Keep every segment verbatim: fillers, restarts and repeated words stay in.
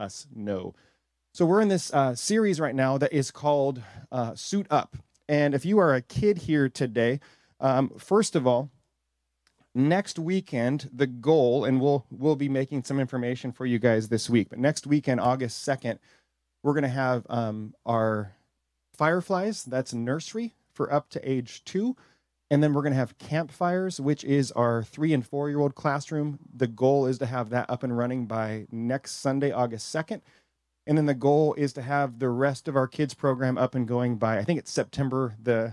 us know. So we're in this uh, series right now that is called uh, Suit Up. And if you are a kid here today, um, first of all, next weekend, the goal, and we'll, we'll be making some information for you guys this week, but next weekend, August second, we're going to have um, our Fireflies, that's nursery, for up to age two. And then we're going to have Campfires, which is our three- and four-year-old classroom. The goal is to have that up and running by next Sunday, August second. And then the goal is to have the rest of our kids program up and going by, I think it's September the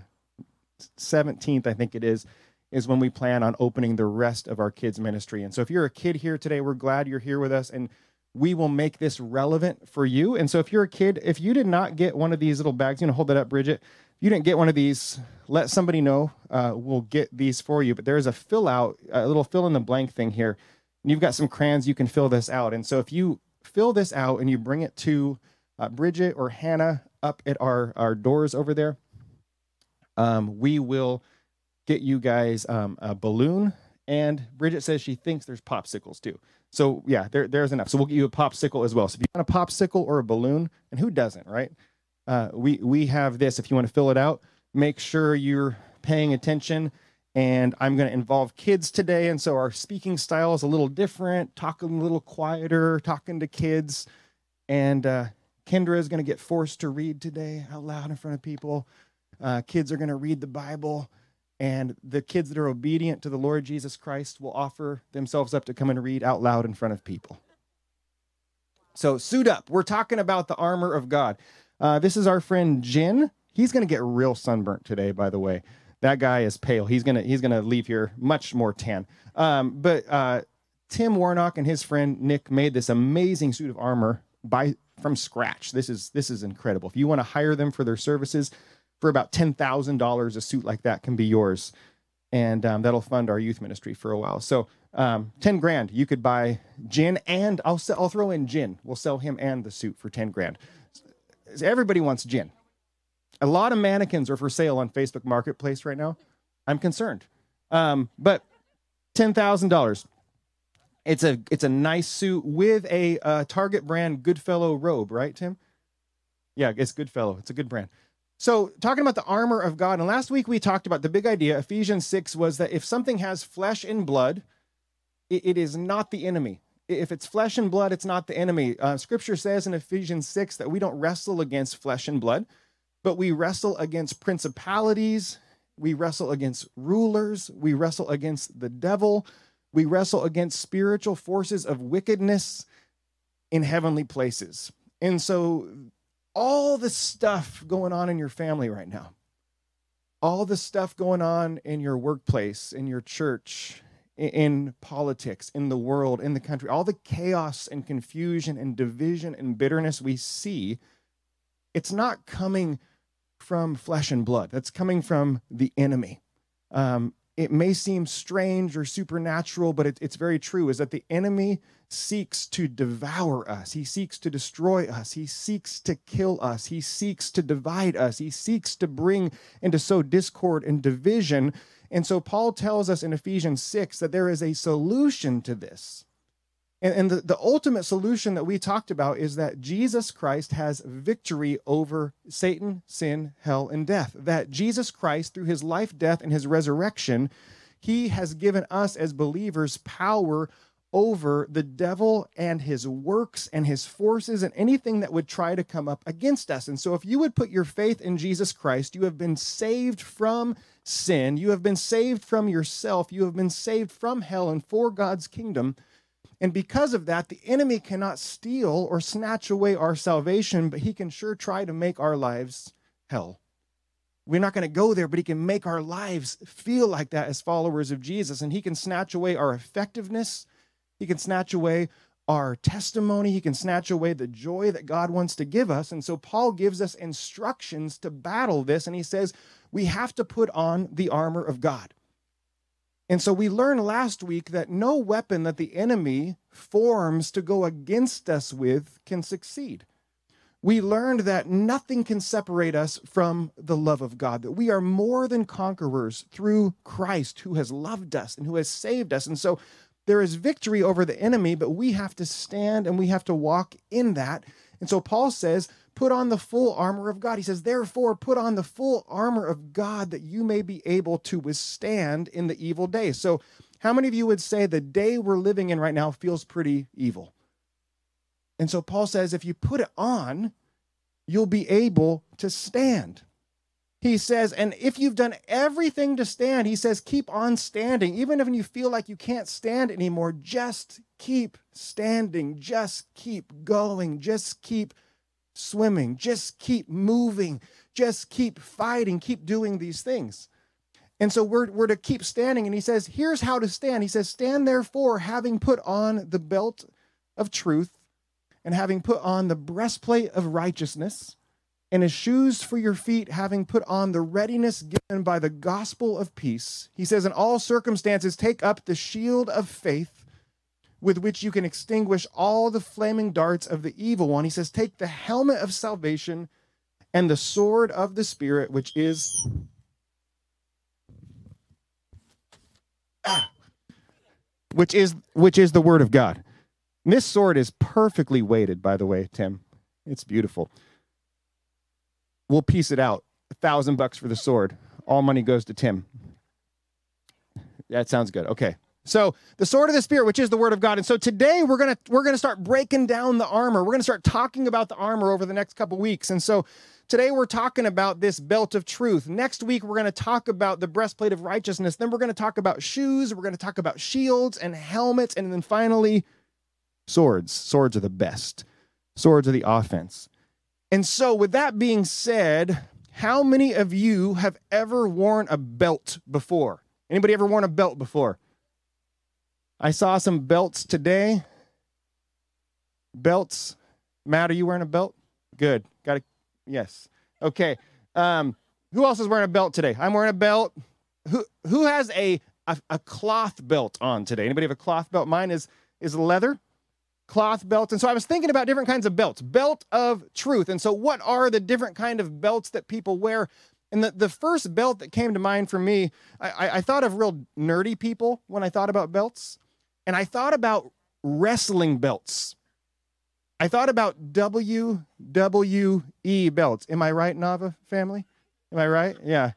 seventeenth, I think it is, is when we plan on opening the rest of our kids ministry. And so if you're a kid here today, we're glad you're here with us, and we will make this relevant for you. And so if you're a kid, if you did not get one of these little bags, you know, hold that up, Bridget. If you didn't get one of these, let somebody know. Uh, we'll get these for you. But there is a fill out, a little fill in the blank thing here. And you've got some crayons, you can fill this out. And so if you fill this out and you bring it to uh, Bridget or Hannah up at our, our doors over there, um, we will get you guys um, a balloon. And Bridget says she thinks there's popsicles too. So yeah, there, there's enough. So we'll get you a popsicle as well. So if you want a popsicle or a balloon, and who doesn't, right? Uh, we, we have this. If you want to fill it out, make sure you're paying attention. And I'm going to involve kids today. And so our speaking style is a little different, talking a little quieter, talking to kids. And uh, Kendra is going to get forced to read today out loud in front of people. Uh, kids are going to read the Bible. And the kids that are obedient to the Lord Jesus Christ will offer themselves up to come and read out loud in front of people. So suit up. We're talking about the armor of God. Uh, this is our friend Jin. He's going to get real sunburnt today, by the way. That guy is pale. He's going to he's gonna leave here much more tan. Um, but uh, Tim Warnock and his friend Nick made this amazing suit of armor by from scratch. This is, this is incredible. If you want to hire them for their services, for about ten thousand dollars, a suit like that can be yours. And um, that'll fund our youth ministry for a while. So um, ten grand, you could buy Jin, and I'll, sell, I'll throw in Jin. We'll sell him and the suit for ten grand. Everybody wants Jin. A lot of mannequins are for sale on Facebook Marketplace right now. I'm concerned. Um, but ten thousand dollars. It's a, it's a nice suit with a uh, Target brand Goodfellow robe, right, Tim? Yeah, it's Goodfellow. It's a good brand. So talking about the armor of God, and last week we talked about the big idea, Ephesians six, was that if something has flesh and blood, it, it is not the enemy. If it's flesh and blood, it's not the enemy. Uh, scripture says in Ephesians six that we don't wrestle against flesh and blood, but we wrestle against principalities, we wrestle against rulers, we wrestle against the devil, we wrestle against spiritual forces of wickedness in heavenly places. And so all the stuff going on in your family right now, all the stuff going on in your workplace, in your church, in, in politics, in the world, in the country, all the chaos and confusion and division and bitterness we see, it's not coming from flesh and blood. That's coming from the enemy. Um, it may seem strange or supernatural, but it, it's very true, is that the enemy seeks to devour us. He seeks to destroy us. He seeks to kill us. He seeks to divide us. He seeks to bring and to sow discord and division. And so Paul tells us in Ephesians six that there is a solution to this. And, and the, the ultimate solution that we talked about is that Jesus Christ has victory over Satan, sin, hell, and death. That Jesus Christ, through his life, death, and his resurrection, he has given us as believers power over the devil and his works and his forces and anything that would try to come up against us. And so if you would put your faith in Jesus Christ, you have been saved from sin, you have been saved from yourself, you have been saved from hell and for God's kingdom. And because of that, the enemy cannot steal or snatch away our salvation, but he can sure try to make our lives hell. We're not going to go there, but he can make our lives feel like that as followers of Jesus. And he can snatch away our effectiveness. He can snatch away our testimony. He can snatch away the joy that God wants to give us. And so Paul gives us instructions to battle this. And he says, we have to put on the armor of God. And so we learned last week that no weapon that the enemy forms to go against us with can succeed. We learned that nothing can separate us from the love of God, that we are more than conquerors through Christ who has loved us and who has saved us. And so There is victory over the enemy, but we have to stand and we have to walk in that. And so Paul says, put on the full armor of God. He says, therefore, put on the full armor of God that you may be able to withstand in the evil day. So how many of you would say the day we're living in right now feels pretty evil? And so Paul says, if you put it on, you'll be able to stand. He says, and if you've done everything to stand, he says, keep on standing. Even if you feel like you can't stand anymore, just keep standing, just keep going, just keep swimming, just keep moving, just keep fighting, keep doing these things. And so we're, we're to keep standing. And he says, here's how to stand. He says, stand therefore, having put on the belt of truth, and having put on the breastplate of righteousness, and as shoes for your feet, having put on the readiness given by the gospel of peace. He says, in all circumstances, take up the shield of faith with which you can extinguish all the flaming darts of the evil one. He says, take the helmet of salvation and the sword of the Spirit, which is... Ah, which is, which is the word of God. This sword is perfectly weighted, by the way, Tim. It's beautiful. We'll piece it out. A thousand bucks for the sword. All money goes to Tim. That sounds good. Okay. So the sword of the Spirit, which is the word of God. And so today we're going to we're going to start breaking down the armor. We're going to start talking about the armor over the next couple weeks. And so today we're talking about this belt of truth. Next week, we're going to talk about the breastplate of righteousness. Then we're going to talk about shoes. We're going to talk about shields and helmets. And then finally, swords. Swords are the best. Swords are the offense. And so with that being said, how many of you have ever worn a belt before? Anybody ever worn a belt before? I saw some belts today. Belts. Matt, are you wearing a belt? Good. Got a, yes. Okay. Um, who else is wearing a belt today? I'm wearing a belt. Who who has a, a, a cloth belt on today? Anybody have a cloth belt? Mine is, is leather. Cloth belts. And so I was thinking about different kinds of belts. Belt of truth. And so what are the different kind of belts that people wear? And the, the first belt that came to mind for me, I, I thought of real nerdy people when I thought about belts. And I thought about wrestling belts. I thought about W W E belts. Am I right, Nava family? Am I right? Yeah.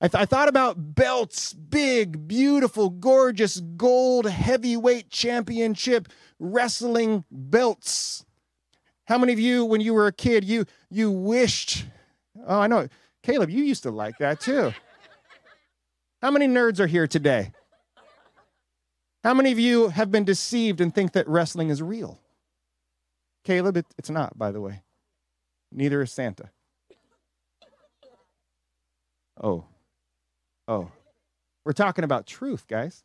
I, th I thought about belts, big, beautiful, gorgeous, gold, heavyweight championship, wrestling belts. How many of you, when you were a kid, you you wished, oh, I know, Caleb, you used to like that too. How many nerds are here today? How many of you have been deceived and think that wrestling is real? Caleb, it, it's not, by the way. Neither is Santa. Oh. Oh, we're talking about truth, guys.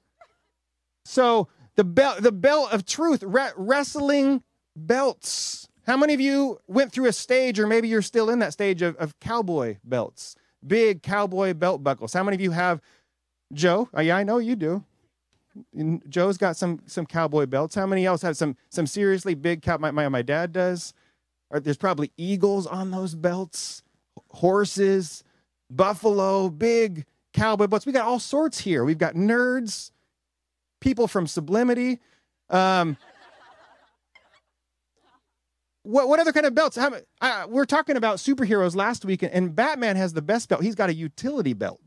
So the belt, the belt of truth, re wrestling belts. How many of you went through a stage, or maybe you're still in that stage of, of cowboy belts, big cowboy belt buckles? How many of you have, Joe? Oh, yeah, I know you do. And Joe's got some some cowboy belts. How many else have some some seriously big cow? My my, my dad does. Or there's probably eagles on those belts, horses, buffalo, big cowboy belts. We got all sorts here. We've got nerds, people from Sublimity. Um, what what other kind of belts? How, uh, we're talking about superheroes last week, and, and Batman has the best belt. He's got a utility belt.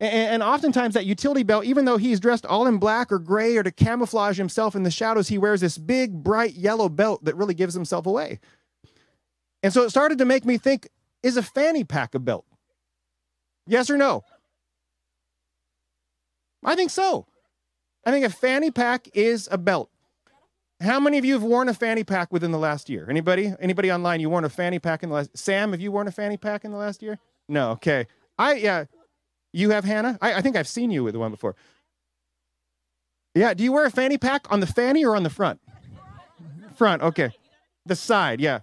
And, and oftentimes that utility belt, even though he's dressed all in black or gray or to camouflage himself in the shadows, he wears this big, bright yellow belt that really gives himself away. And so it started to make me think, is a fanny pack a belt? Yes or no? I think so. I think a fanny pack is a belt. How many of you have worn a fanny pack within the last year? Anybody? Anybody online, you worn a fanny pack in the last... Sam, have you worn a fanny pack in the last year? No, okay. I, yeah. You have, Hannah? I, I think I've seen you with one before. Yeah, do you wear a fanny pack on the fanny or on the front? Front, okay. The side, yeah.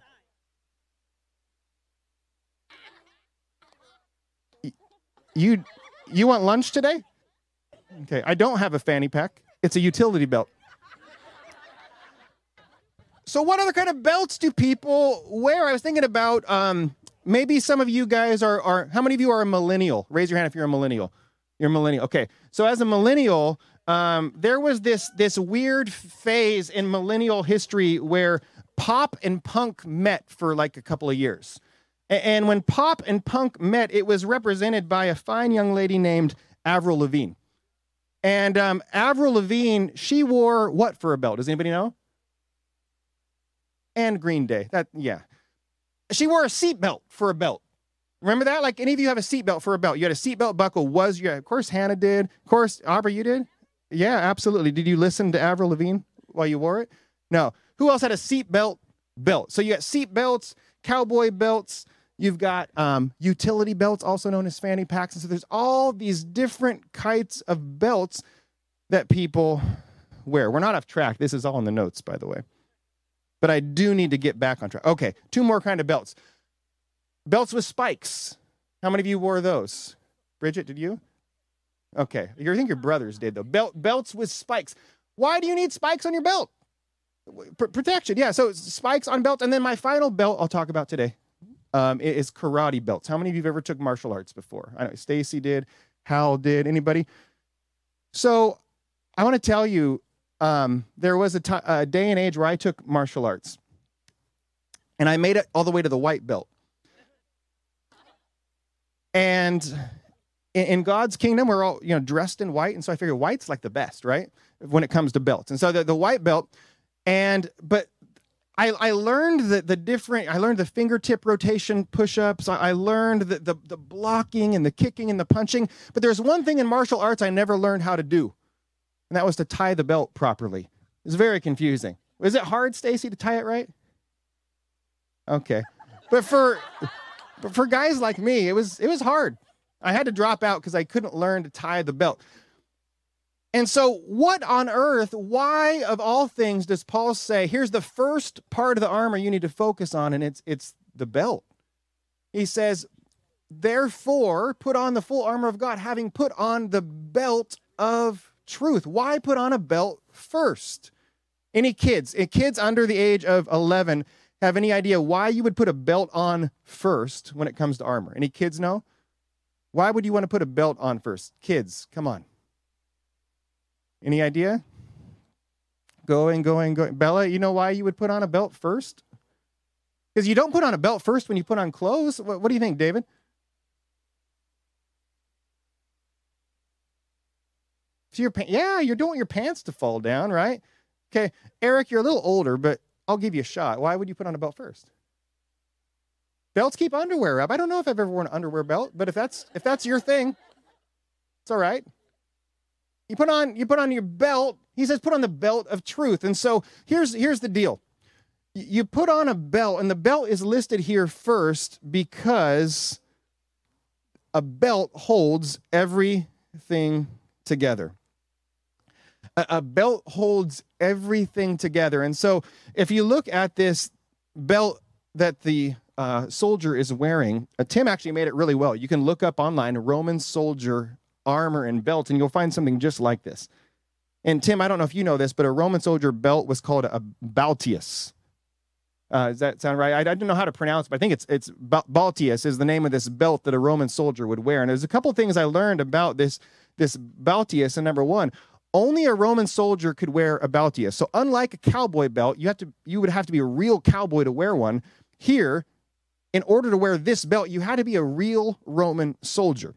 You you want lunch today? Okay, I don't have a fanny pack. It's a utility belt. So what other kind of belts do people wear? I was thinking about um, maybe some of you guys are, are, how many of you are a millennial? Raise your hand if you're a millennial. You're a millennial. Okay, so as a millennial, um, there was this this weird phase in millennial history where pop and punk met for like a couple of years. And when pop and punk met, it was represented by a fine young lady named Avril Lavigne. And um, Avril Lavigne, she wore what for a belt? Does anybody know? And Green Day. That, yeah. She wore a seatbelt for a belt. Remember that? Like, any of you have a seatbelt for a belt? You had a seatbelt buckle. Was you? Of course, Hannah did. Of course, Aubrey, you did? Yeah, absolutely. Did you listen to Avril Lavigne while you wore it? No. Who else had a seatbelt belt? So you got seatbelts, cowboy belts. You've got um, utility belts, also known as fanny packs. And so there's all these different kinds of belts that people wear. We're not off track. This is all in the notes, by the way. But I do need to get back on track. Okay, two more kind of belts. Belts with spikes. How many of you wore those? Bridget, did you? Okay, I think your brothers did, though. Belt, belts with spikes. Why do you need spikes on your belt? P- protection, yeah. So spikes on belts. And then my final belt I'll talk about today. Um, it is karate belts. How many of you have ever took martial arts before? I know Stacy did, Hal did, anybody? So I want to tell you, um, there was a, t- a day and age where I took martial arts. And I made it all the way to the white belt. And in, in God's kingdom, we're all, you know, dressed in white. And so I figure white's like the best, right? When it comes to belts. And so the, the white belt, and, but, I, I learned the, the different, I learned the fingertip rotation push-ups. I, I learned the, the, the blocking and the kicking and the punching. But there's one thing in martial arts I never learned how to do, and that was to tie the belt properly. It's very confusing. Was it hard, Stacy, to tie it right? Okay. But for but for guys like me, it was it was hard. I had to drop out because I couldn't learn to tie the belt. And so what on earth, why of all things does Paul say, here's the first part of the armor you need to focus on, and it's it's the belt. He says, therefore, put on the full armor of God, having put on the belt of truth. Why put on a belt first? Any kids, kids under the age of eleven, have any idea why you would put a belt on first when it comes to armor? Any kids know? Why would you want to put a belt on first? Kids, come on. Any idea? Going, going, going. Bella, you know why you would put on a belt first? Because you don't put on a belt first when you put on clothes. What, what do you think, David? So your pa- yeah, you don't want your pants to fall down, right? Okay, Eric, you're a little older, but I'll give you a shot. Why would you put on a belt first? Belts keep underwear up. I don't know if I've ever worn an underwear belt, but if that's if that's your thing, it's all right. You put on, you put on your belt. He says, put on the belt of truth. And so here's, here's the deal. You put on a belt, and the belt is listed here first because a belt holds everything together. A, a belt holds everything together. And so if you look at this belt that the uh, soldier is wearing, uh, Tim actually made it really well. You can look up online, Roman soldier armor and belt, and you'll find something just like this. And Tim, I don't know if you know this, but a Roman soldier belt was called a baltius. Uh, does that sound right? I, I don't know how to pronounce it, but I think it's it's baltius is the name of this belt that a Roman soldier would wear. And there's a couple things I learned about this this baltius. And number one, only a Roman soldier could wear a baltius. So unlike a cowboy belt, you have to you would have to be a real cowboy to wear one. Here, in order to wear this belt, you had to be a real Roman soldier.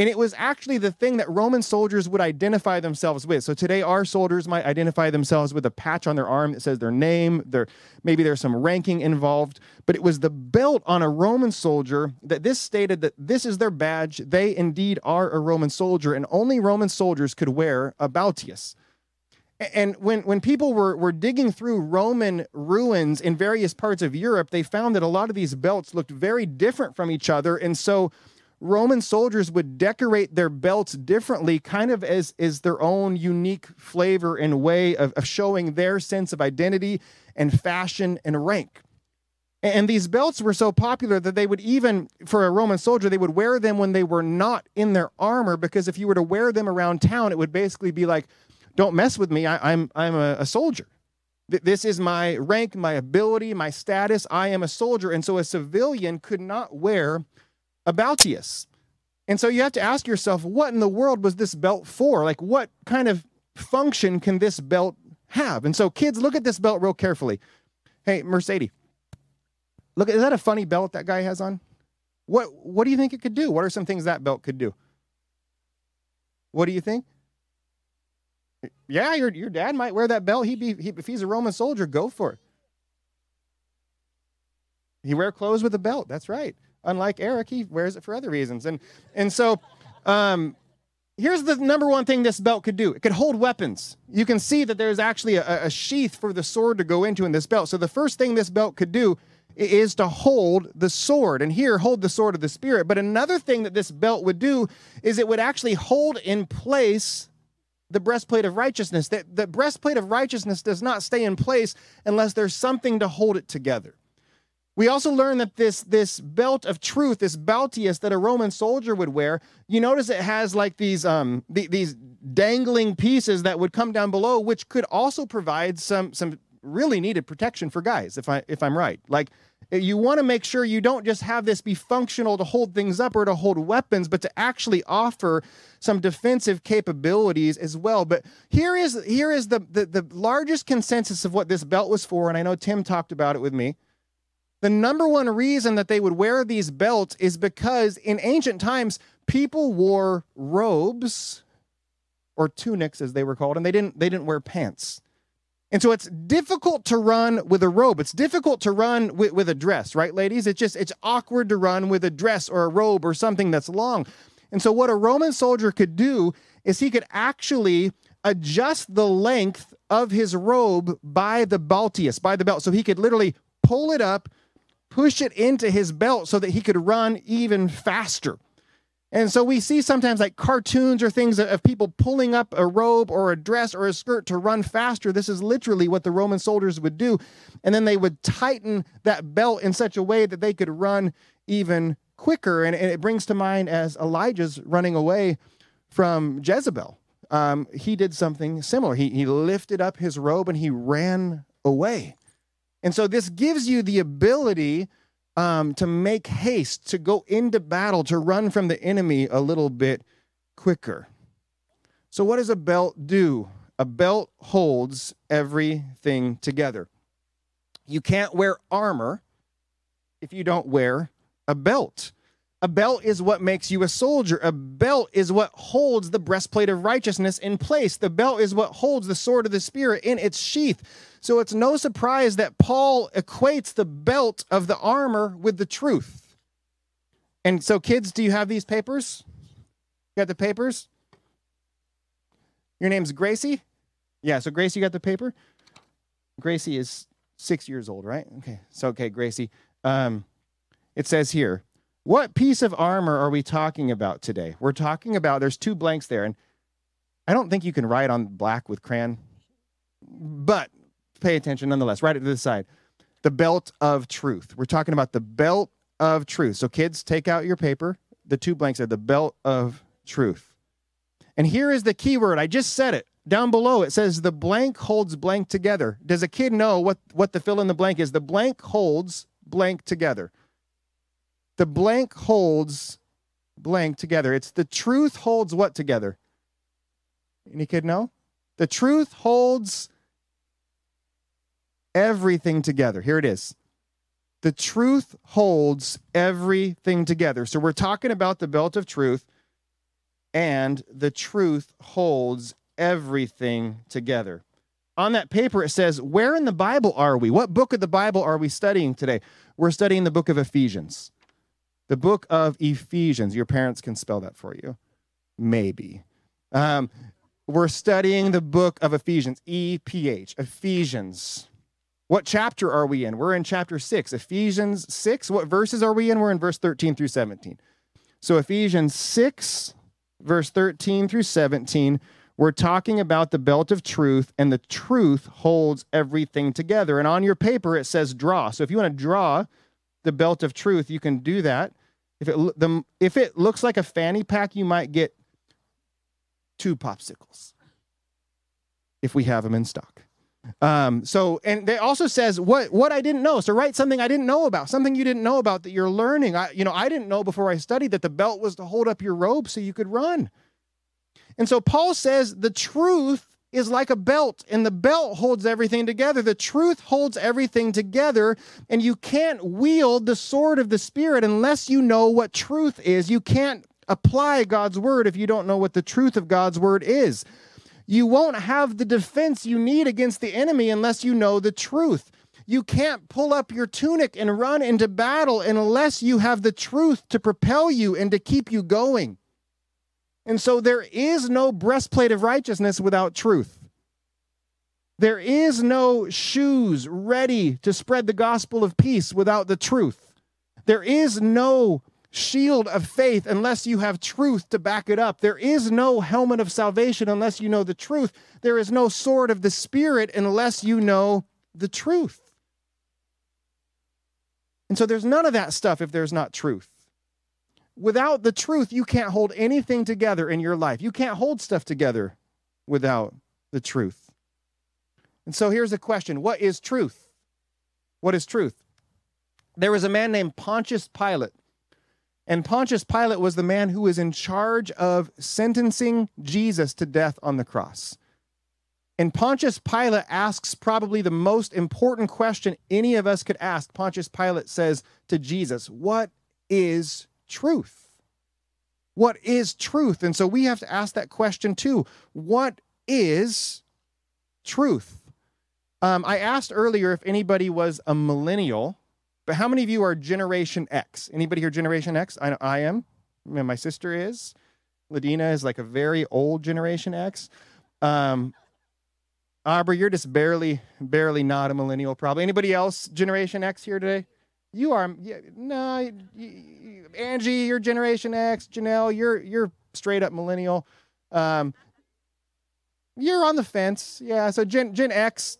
And it was actually the thing that Roman soldiers would identify themselves with. So today our soldiers might identify themselves with a patch on their arm that says their name, their, maybe there's some ranking involved. But it was the belt on a Roman soldier that this stated that this is their badge. They indeed are a Roman soldier, and only Roman soldiers could wear a baltius. And when, when people were, were digging through Roman ruins in various parts of Europe, they found that a lot of these belts looked very different from each other. And so Roman soldiers would decorate their belts differently, kind of as is their own unique flavor and way of, of showing their sense of identity and fashion and rank. And, and these belts were so popular that they would even, for a Roman soldier, they would wear them when they were not in their armor, because if you were to wear them around town, it would basically be like, don't mess with me, I, I'm, I'm a, a soldier. This is my rank, my ability, my status, I am a soldier. And so a civilian could not wear a baltius. And so you have to ask yourself, what in the world was this belt for? Like, what kind of function can this belt have? And so kids, look at this belt real carefully. Hey, Mercedes, look, is that a funny belt that guy has on? What, what do you think it could do? What are some things that belt could do? What do you think? Yeah, your, your dad might wear that belt. He'd be, he, if he's a Roman soldier, go for it. He wear clothes with a belt. That's right. Unlike Eric, he wears it for other reasons. And, and so um, here's the number one thing this belt could do. It could hold weapons. You can see that there's actually a, a sheath for the sword to go into in this belt. So the first thing this belt could do is to hold the sword. And here, hold the sword of the Spirit. But another thing that this belt would do is it would actually hold in place the breastplate of righteousness. That the breastplate of righteousness does not stay in place unless there's something to hold it together. We also learn that this, this belt of truth, this baltius that a Roman soldier would wear, you notice it has like these, um, the, these dangling pieces that would come down below, which could also provide some, some really needed protection for guys, if, I, if I'm right. Like, you want to make sure you don't just have this be functional to hold things up or to hold weapons, but to actually offer some defensive capabilities as well. But here is, here is the, the, the largest consensus of what this belt was for, and I know Tim talked about it with me. The number one reason that they would wear these belts is because in ancient times, people wore robes or tunics, as they were called, and they didn't, they didn't wear pants. And so it's difficult to run with a robe. It's difficult to run with, with a dress, right, ladies? It's just, it's awkward to run with a dress or a robe or something that's long. And so what a Roman soldier could do is he could actually adjust the length of his robe by the baltius, by the belt. So he could literally pull it up, push it into his belt so that he could run even faster. And so we see sometimes like cartoons or things of people pulling up a robe or a dress or a skirt to run faster. This is literally what the Roman soldiers would do. And then they would tighten that belt in such a way that they could run even quicker. And, and it brings to mind as Elijah's running away from Jezebel. Um, he did something similar. He, he lifted up his robe and he ran away. And so this gives you the ability um, to make haste, to go into battle, to run from the enemy a little bit quicker. So what does a belt do? A belt holds everything together. You can't wear armor if you don't wear a belt. A belt is what makes you a soldier. A belt is what holds the breastplate of righteousness in place. The belt is what holds the sword of the Spirit in its sheath. So it's no surprise that Paul equates the belt of the armor with the truth. And so, kids, do you have these papers? You got the papers? Your name's Gracie? Yeah, so Gracie, you got the paper? Gracie is six years old, right? Okay, so, okay, Gracie. Um, it says here, what piece of armor are we talking about today? We're talking about, there's two blanks there, and I don't think you can write on black with crayon, but pay attention nonetheless. Write it to the side. The belt of truth. We're talking about the belt of truth. So kids, take out your paper. The two blanks are the belt of truth. And here is the key word. I just said it. Down below, it says the blank holds blank together. Does a kid know what, what the fill in the blank is? The blank holds blank together. The blank holds blank together. It's the truth holds what together? Any kid know? The truth holds everything together. Here it is. The truth holds everything together. So we're talking about the belt of truth, and the truth holds everything together. On that paper, it says, where in the Bible are we? What book of the Bible are we studying today? We're studying the book of Ephesians. The book of Ephesians. Your parents can spell that for you. Maybe. Um, we're studying the book of Ephesians. E P H. Ephesians. What chapter are we in? We're in chapter six. Ephesians six. What verses are we in? We're in verse thirteen through seventeen. So Ephesians six, verse thirteen through seventeen. We're talking about the belt of truth, and the truth holds everything together. And on your paper, it says draw. So if you want to draw the belt of truth, you can do that. If it, the, if it looks like a fanny pack, you might get two popsicles if we have them in stock. Um, so, and it also says what, what I didn't know. So write something I didn't know about, something you didn't know about that you're learning. I, you know, I didn't know before I studied that the belt was to hold up your robe so you could run. And so Paul says the truth is like a belt, and the belt holds everything together. The truth holds everything together, and you can't wield the sword of the Spirit unless you know what truth is. You can't apply God's word if you don't know what the truth of God's word is. You won't have the defense you need against the enemy unless you know the truth. You can't pull up your tunic and run into battle unless you have the truth to propel you and to keep you going. And so there is no breastplate of righteousness without truth. There is no shoes ready to spread the gospel of peace without the truth. There is no shield of faith unless you have truth to back it up. There is no helmet of salvation unless you know the truth. There is no sword of the Spirit unless you know the truth. And so there's none of that stuff if there's not truth. Without the truth, you can't hold anything together in your life. You can't hold stuff together without the truth. And so here's a question. What is truth? What is truth? There was a man named Pontius Pilate. And Pontius Pilate was the man who was in charge of sentencing Jesus to death on the cross. And Pontius Pilate asks probably the most important question any of us could ask. Pontius Pilate says to Jesus, what is truth? Truth. What is truth? And so we have to ask that question too. What is truth? Um, I asked earlier if anybody was a millennial, but how many of you are Generation X? Anybody here Generation X? I know I am. My sister is. Ladina is like a very old Generation X. Um, Aubrey, you're just barely, barely not a millennial probably. Anybody else Generation X here today? You are, yeah, no, you, you, Angie, you're Generation X. Janelle, you're you're straight up millennial. Um, you're on the fence, yeah. So Gen Gen X,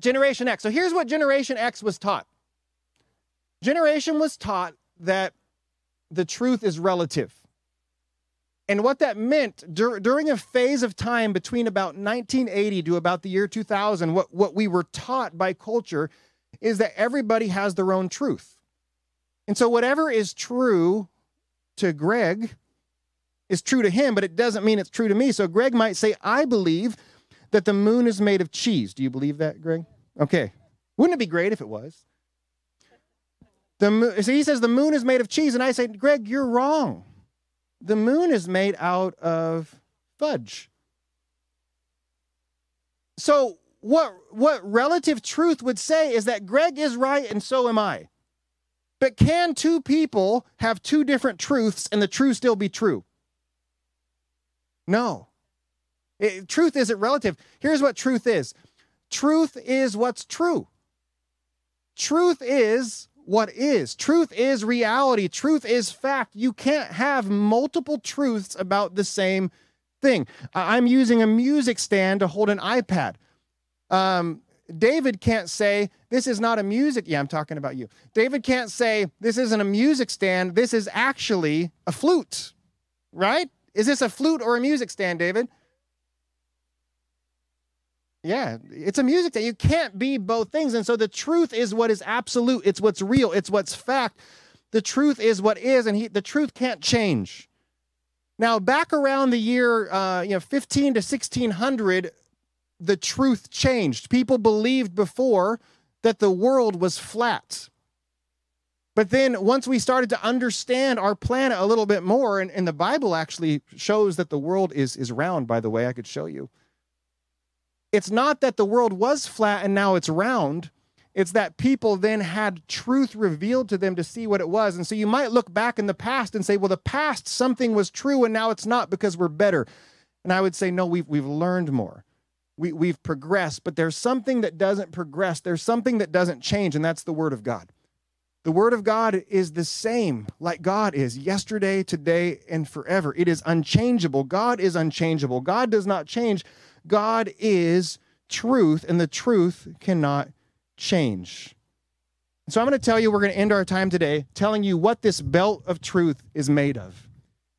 Generation X. So here's what Generation X was taught. Generation was taught that the truth is relative, and what that meant dur during a phase of time between about nineteen eighty to about the year two thousand. What what we were taught by culture is that everybody has their own truth. And so whatever is true to Greg is true to him, but it doesn't mean it's true to me. So Greg might say, I believe that the moon is made of cheese. Do you believe that, Greg? Okay. Wouldn't it be great if it was? The moon, so he says the moon is made of cheese, and I say, Greg, you're wrong. The moon is made out of fudge. So What, what relative truth would say is that Greg is right and so am I. But can two people have two different truths and the truth still be true? No. It, truth isn't relative. Here's what truth is. Truth is what's true. Truth is what is. Truth is reality. Truth is fact. You can't have multiple truths about the same thing. I'm using a music stand to hold an iPad. Um, David can't say, this is not a music, yeah, I'm talking about you. David can't say, this isn't a music stand, this is actually a flute, right? Is this a flute or a music stand, David? Yeah, it's a music stand. You can't be both things. And so the truth is what is absolute. It's what's real. It's what's fact. The truth is what is, and he, the truth can't change. Now, back around the year, uh, you know, fifteen to sixteen hundred, the truth changed. People believed before that the world was flat. But then once we started to understand our planet a little bit more, and, and the Bible actually shows that the world is, is round, by the way, I could show you. It's not that the world was flat and now it's round. It's that people then had truth revealed to them to see what it was. And so you might look back in the past and say, well, the past something was true and now it's not because we're better. And I would say, no, we've, we've learned more. We, we've progressed, but there's something that doesn't progress. There's something that doesn't change, and that's the Word of God. The Word of God is the same like God is yesterday, today, and forever. It is unchangeable. God is unchangeable. God does not change. God is truth, and the truth cannot change. So I'm going to tell you, we're going to end our time today telling you what this belt of truth is made of.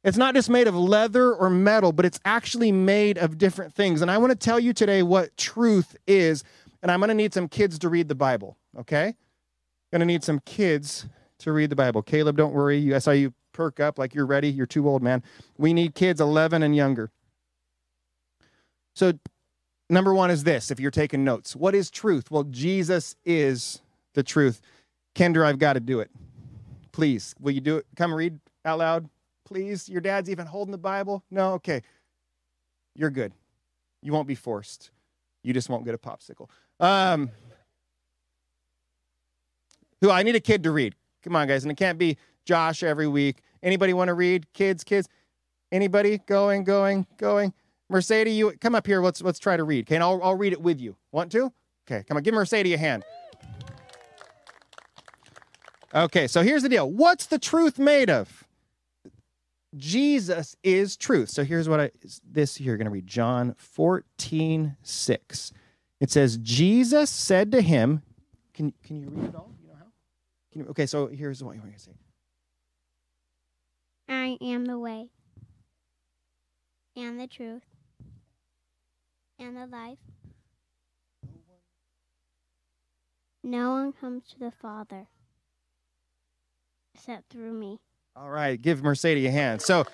It's not just made of leather or metal, but it's actually made of different things. And I want to tell you today what truth is, and I'm going to need some kids to read the Bible, okay? I'm going to need some kids to read the Bible. Caleb, don't worry. You, I saw you perk up like you're ready. You're too old, man. We need kids eleven and younger. So number one is this, if you're taking notes. What is truth? Well, Jesus is the truth. Kendra, I've got to do it. Please, will you do it? Come read out loud. Please, your dad's even holding the Bible? No? Okay. You're good. You won't be forced. You just won't get a popsicle. Um, who I need a kid to read. Come on, guys. And it can't be Josh every week. Anybody want to read? Kids, kids. Anybody? Going, going, going. Mercedes, you come up here. Let's let's try to read. Okay, and I'll I'll read it with you. Want to? Okay, come on. Give Mercedes a hand. Okay, so here's the deal. What's the truth made of? Jesus is truth. So here's what I, this here, you're going to read John fourteen, six. It says, Jesus said to him, can, can you read it all? You know how? Can you, okay, so here's what you're going to say. I am the way and the truth and the life. No one comes to the Father except through me. All right, give Mercedes a hand. So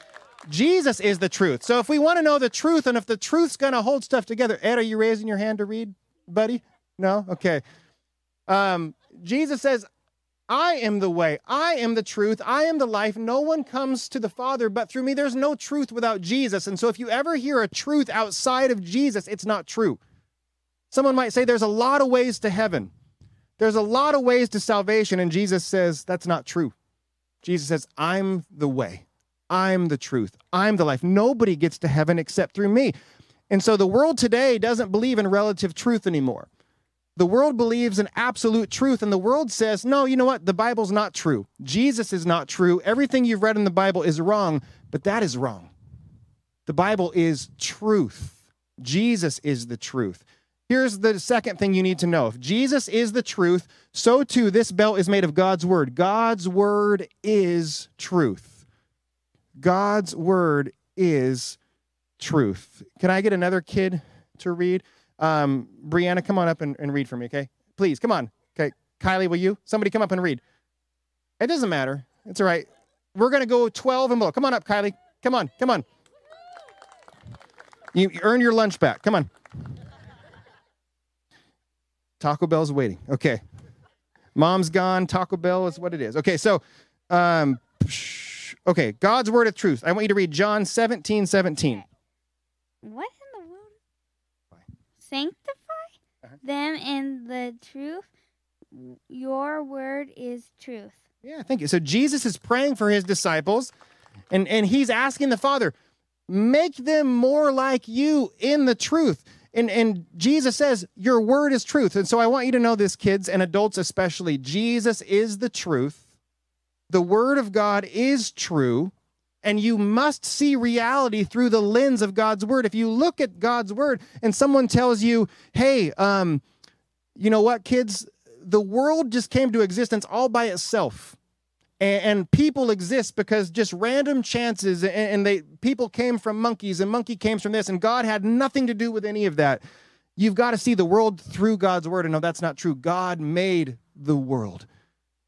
Jesus is the truth. So if we want to know the truth and if the truth's going to hold stuff together, Ed, are you raising your hand to read, buddy? No? Okay. Um, Jesus says, I am the way. I am the truth. I am the life. No one comes to the Father but through me. There's no truth without Jesus. And so if you ever hear a truth outside of Jesus, it's not true. Someone might say there's a lot of ways to heaven. There's a lot of ways to salvation. And Jesus says, that's not true. Jesus says, I'm the way, I'm the truth, I'm the life. Nobody gets to heaven except through me. And so the world today doesn't believe in relative truth anymore. The world believes in absolute truth, and the world says, no, you know what? The Bible's not true. Jesus is not true. Everything you've read in the Bible is wrong, but that is wrong. The Bible is truth. Jesus is the truth. Here's the second thing you need to know. If Jesus is the truth, so too this belt is made of God's word. God's word is truth. God's word is truth. Can I get another kid to read? Um, Brianna, come on up and, and read for me, okay? Please, come on. Okay, Kylie, will you? Somebody come up and read. It doesn't matter. It's all right. We're going to go twelve and below. Come on up, Kylie. Come on, come on. You earn your lunch back. Come on. Taco Bell's waiting. Okay. Mom's gone. Taco Bell is what it is. Okay, so, um, okay, God's word of truth. I want you to read John seventeen, seventeen. What in the world? Sanctify uh-huh. them in the truth. Your word is truth. Yeah, thank you. So Jesus is praying for his disciples, and, and he's asking the Father, make them more like you in the truth. And, and Jesus says, your word is truth. And so I want you to know this, kids, and adults especially. Jesus is the truth. The word of God is true. And you must see reality through the lens of God's word. If you look at God's word and someone tells you, hey, um, you know what, kids? The world just came to existence all by itself. And people exist because just random chances, and they people came from monkeys, and monkey came from this, and God had nothing to do with any of that. You've got to see the world through God's word, and no, that's not true. God made the world.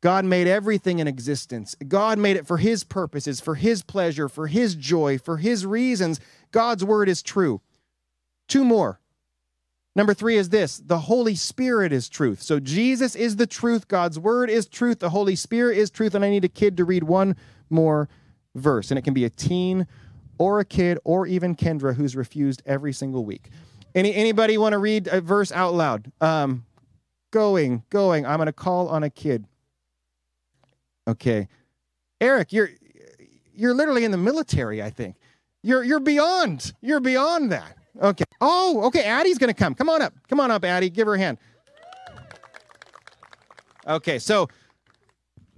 God made everything in existence. God made it for his purposes, for his pleasure, for his joy, for his reasons. God's word is true. Two more. Number three is this, the Holy Spirit is truth. So Jesus is the truth, God's word is truth, the Holy Spirit is truth, and I need a kid to read one more verse. And it can be a teen or a kid or even Kendra, who's refused every single week. Any Anybody want to read a verse out loud? Um, going, going, I'm going to call on a kid. Okay. Eric, you're you're literally in the military, I think. You're You're beyond, you're beyond that. Okay. Oh, okay. Addie's going to come. Come on up. Come on up, Addie. Give her a hand. Okay. So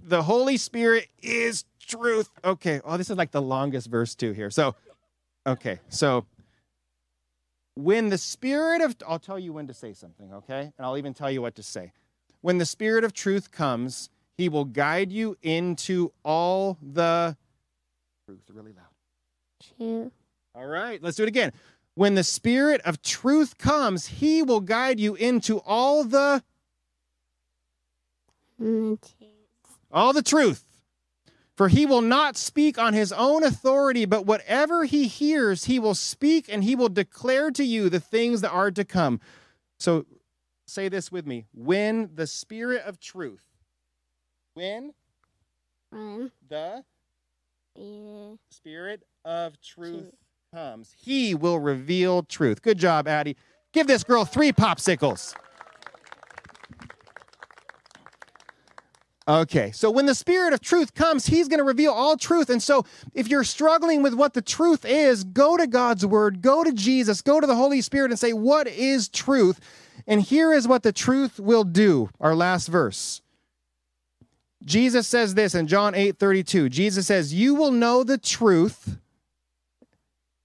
the Holy Spirit is truth. Okay. Oh, this is like the longest verse too here. So, okay. So when the Spirit of, I'll tell you when to say something. Okay. And I'll even tell you what to say. When the Spirit of truth comes, he will guide you into all the truth. Really loud. True. All right, let's do it again. When the Spirit of truth comes, he will guide you into all the... Mm-hmm. All the truth. For he will not speak on his own authority, but whatever he hears, he will speak, and he will declare to you the things that are to come. So say this with me. When the Spirit of truth. When? When? The? Yeah. Spirit of truth, truth comes. He will reveal truth. Good job, Addie. Give this girl three popsicles. Okay, so when the Spirit of truth comes, he's going to reveal all truth. And so if you're struggling with what the truth is, go to God's word, go to Jesus, go to the Holy Spirit and say, what is truth? And here is what the truth will do. Our last verse. Jesus says this in John eight thirty-two. Jesus says, you will know the truth,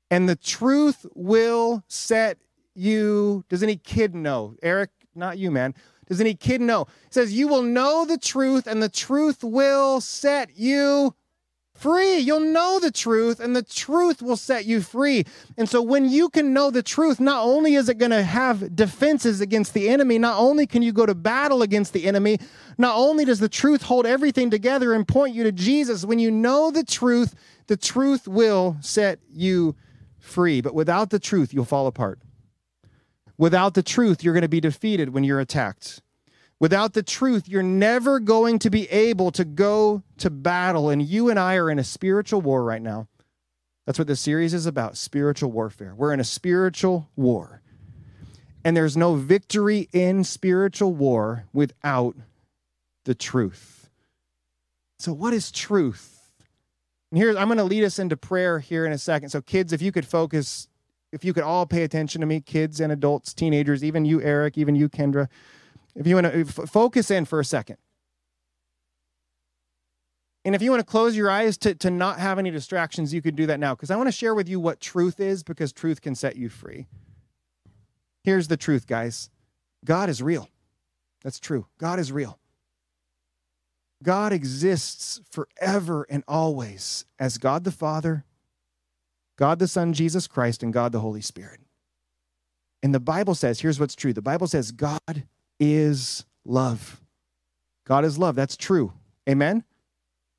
and the truth will set you... Does any kid know? Eric, not you, man. Does any kid know? It says, you will know the truth, and the truth will set you free. You'll know the truth, and the truth will set you free. And so when you can know the truth, not only is it going to have defenses against the enemy, not only can you go to battle against the enemy, not only does the truth hold everything together and point you to Jesus, when you know the truth, the truth will set you free. But without the truth, you'll fall apart. Without the truth, you're going to be defeated when you're attacked. Without the truth, you're never going to be able to go to battle. And you and I are in a spiritual war right now. That's what this series is about, spiritual warfare. We're in a spiritual war. And there's no victory in spiritual war without the truth. So what is truth? And here's, I'm going to lead us into prayer here in a second. So kids, if you could focus... If you could all pay attention to me, kids and adults, teenagers, even you, Eric, even you, Kendra. If you want to focus in for a second. And if you want to close your eyes to, to not have any distractions, you can do that now. Because I want to share with you what truth is, because truth can set you free. Here's the truth, guys. God is real. That's true. God is real. God exists forever and always as God the Father, God the Son, Jesus Christ, and God the Holy Spirit. And the Bible says, here's what's true. The Bible says God is love. God is love. That's true. Amen?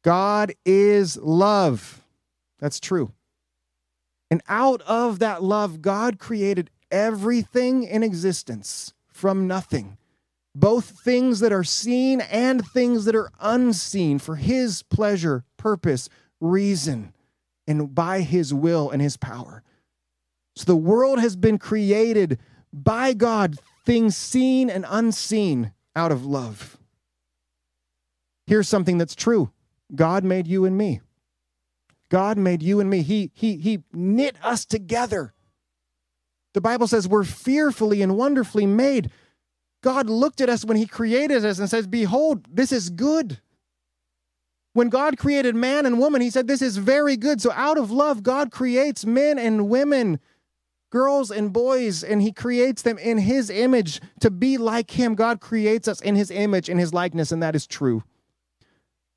God is love. That's true. And out of that love, God created everything in existence from nothing, both things that are seen and things that are unseen, for his pleasure, purpose, reason, and by his will and his power. So the world has been created by God, things seen and unseen, out of love. Here's something that's true. God made you and me. God made you and me. He, he, he knit us together. The Bible says we're fearfully and wonderfully made. God looked at us when he created us and says, behold, this is good. When God created man and woman, he said, this is very good. So out of love, God creates men and women, girls and boys, and he creates them in his image to be like him. God creates us in his image, in his likeness, and that is true.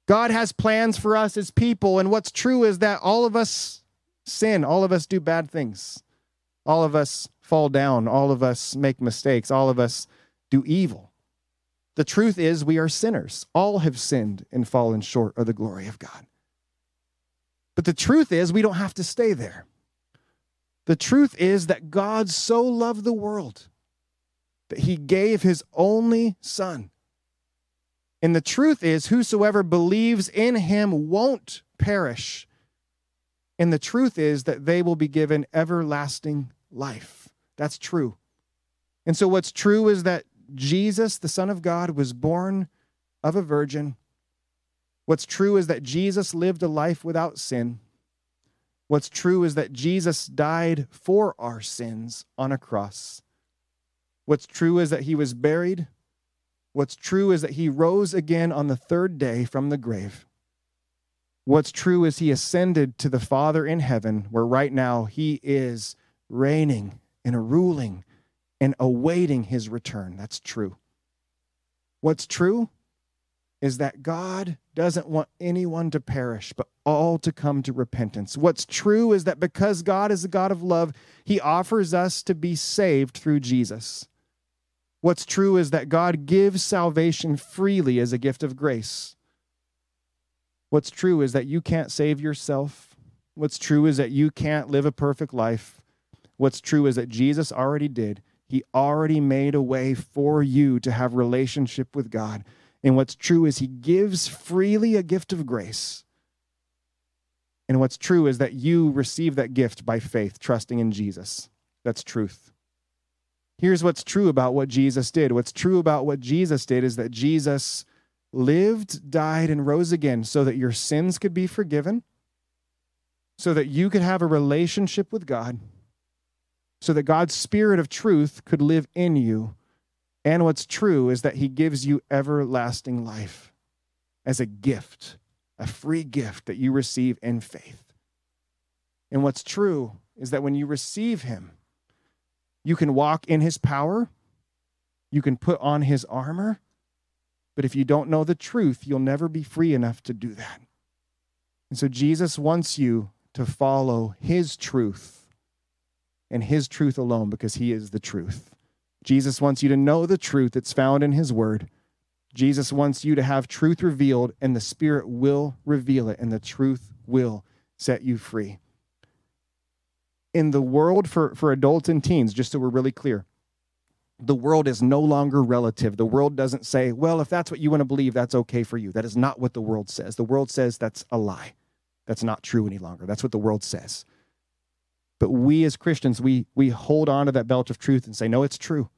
God has plans for us as people, and what's true is that all of us sin. All of us do bad things. All of us fall down. All of us make mistakes. All of us do evil. The truth is we are sinners. All have sinned and fallen short of the glory of God. But the truth is we don't have to stay there. The truth is that God so loved the world that he gave his only son. And the truth is whosoever believes in him won't perish. And the truth is that they will be given everlasting life. That's true. And so what's true is that Jesus, the Son of God, was born of a virgin. What's true is that Jesus lived a life without sin. What's true is that Jesus died for our sins on a cross. What's true is that he was buried. What's true is that he rose again on the third day from the grave. What's true is he ascended to the Father in heaven, where right now he is reigning and ruling and awaiting his return. That's true. What's true is that God doesn't want anyone to perish, but all to come to repentance. What's true is that because God is a God of love, he offers us to be saved through Jesus. What's true is that God gives salvation freely as a gift of grace. What's true is that you can't save yourself. What's true is that you can't live a perfect life. What's true is that Jesus already did. He already made a way for you to have relationship with God. And what's true is he gives freely a gift of grace. And what's true is that you receive that gift by faith, trusting in Jesus. That's truth. Here's what's true about what Jesus did. What's true about what Jesus did is that Jesus lived, died, and rose again so that your sins could be forgiven, so that you could have a relationship with God, so that God's Spirit of truth could live in you. And what's true is that he gives you everlasting life as a gift, a free gift that you receive in faith. And what's true is that when you receive him, you can walk in his power, you can put on his armor, but if you don't know the truth, you'll never be free enough to do that. And so Jesus wants you to follow his truth and his truth alone, because he is the truth. Jesus wants you to know the truth that's found in his word. Jesus wants you to have truth revealed, and the Spirit will reveal it, and the truth will set you free. In the world for, for adults and teens, just so we're really clear, the world is no longer relative. The world doesn't say, well, if that's what you want to believe, that's okay for you. That is not what the world says. The world says that's a lie. That's not true any longer. That's what the world says. But we as Christians, we, we hold on to that belt of truth and say, no, it's true.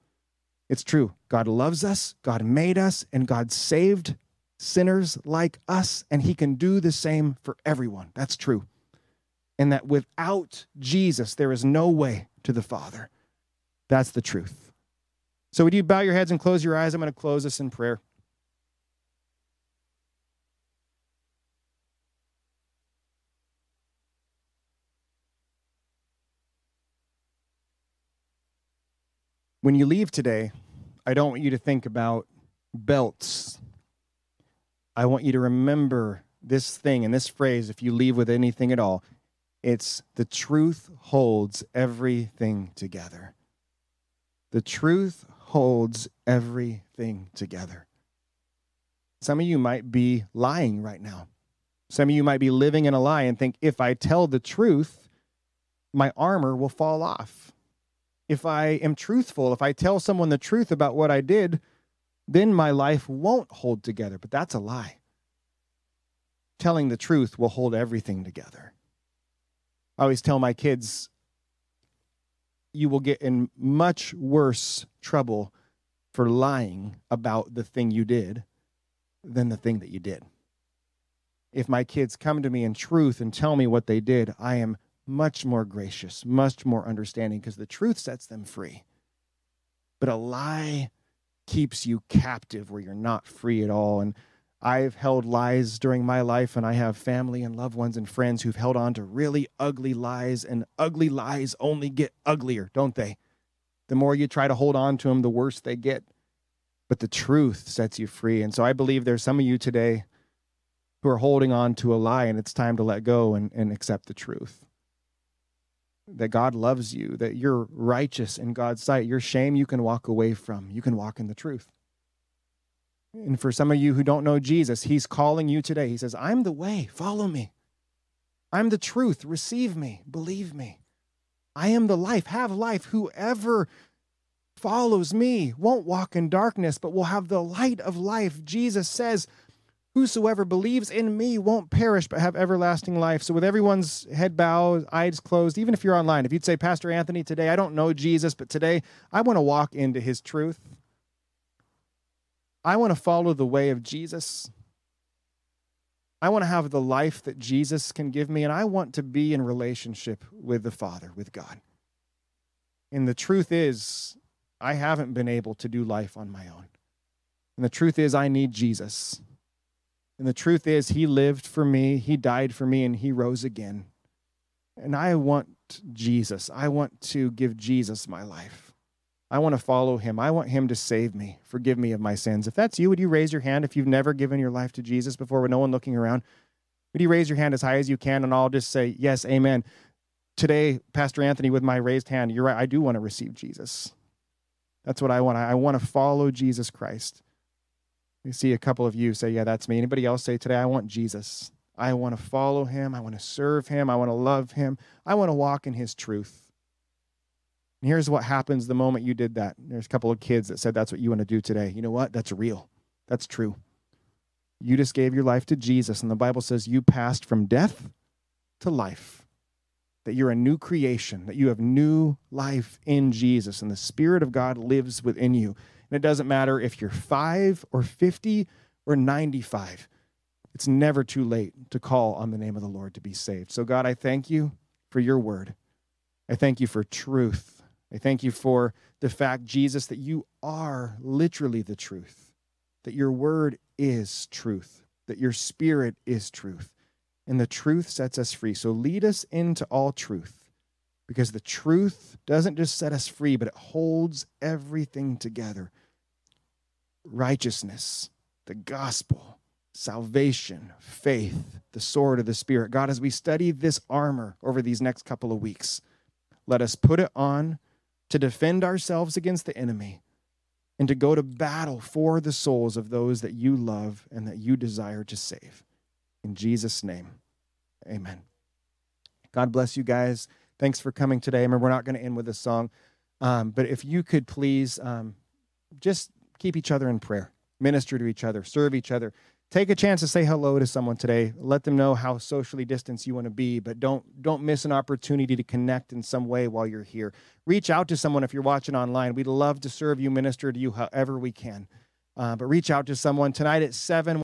It's true. God loves us, God made us, and God saved sinners like us, and he can do the same for everyone. That's true. And that without Jesus, there is no way to the Father. That's the truth. So would you bow your heads and close your eyes? I'm going to close this in prayer. When you leave today, I don't want you to think about belts. I want you to remember this thing and this phrase, if you leave with anything at all. It's the truth holds everything together. The truth holds everything together. Some of you might be lying right now. Some of you might be living in a lie and think, if I tell the truth, my armor will fall off. If I am truthful, if I tell someone the truth about what I did, then my life won't hold together. But that's a lie. Telling the truth will hold everything together. I always tell my kids, you will get in much worse trouble for lying about the thing you did than the thing that you did. If my kids come to me in truth and tell me what they did, I am much more gracious, much more understanding, because the truth sets them free. But a lie keeps you captive where you're not free at all. And I've held lies during my life, and I have family and loved ones and friends who've held on to really ugly lies, and ugly lies only get uglier, don't they? The more you try to hold on to them, the worse they get. But the truth sets you free. And so I believe there's some of you today who are holding on to a lie, and it's time to let go and, and accept the truth. That God loves you, that you're righteous in God's sight. Your shame you can walk away from. You can walk in the truth. And for some of you who don't know Jesus, he's calling you today. He says, I'm the way. Follow me. I'm the truth. Receive me. Believe me. I am the life. Have life. Whoever follows me won't walk in darkness, but will have the light of life. Jesus says, whosoever believes in me won't perish, but have everlasting life. So with everyone's head bowed, eyes closed, even if you're online, if you'd say, Pastor Anthony, today, I don't know Jesus, but today I want to walk into his truth. I want to follow the way of Jesus. I want to have the life that Jesus can give me, and I want to be in relationship with the Father, with God. And the truth is, I haven't been able to do life on my own. And the truth is, I need Jesus. And the truth is, he lived for me, he died for me, and he rose again. And I want Jesus. I want to give Jesus my life. I want to follow him. I want him to save me, forgive me of my sins. If that's you, would you raise your hand if you've never given your life to Jesus before with no one looking around? Would you raise your hand as high as you can, and I'll just say, yes, amen. Today, Pastor Anthony, with my raised hand, you're right, I do want to receive Jesus. That's what I want. I want to follow Jesus Christ. We see a couple of you say, yeah, that's me. Anybody else say today, I want Jesus. I want to follow him. I want to serve him. I want to love him. I want to walk in his truth. And here's what happens the moment you did that. There's a couple of kids that said that's what you want to do today. You know what? That's real. That's true. You just gave your life to Jesus, and the Bible says you passed from death to life, that you're a new creation, that you have new life in Jesus, and the Spirit of God lives within you. And it doesn't matter if you're five or fifty or ninety-five. It's never too late to call on the name of the Lord to be saved. So, God, I thank you for your word. I thank you for truth. I thank you for the fact, Jesus, that you are literally the truth, that your word is truth, that your Spirit is truth, and the truth sets us free. So lead us into all truth, because the truth doesn't just set us free, but it holds everything together. Righteousness, the gospel, salvation, faith, the sword of the Spirit. God, as we study this armor over these next couple of weeks, let us put it on to defend ourselves against the enemy, and to go to battle for the souls of those that you love and that you desire to save. In Jesus' name, amen. God bless you guys. Thanks for coming today. Remember, we're not going to end with a song, um, but if you could please um, just keep each other in prayer, minister to each other, serve each other. Take a chance to say hello to someone today. Let them know how socially distanced you want to be, but don't, don't miss an opportunity to connect in some way while you're here. Reach out to someone if you're watching online. We'd love to serve you, minister to you however we can. Uh, but reach out to someone tonight at seven.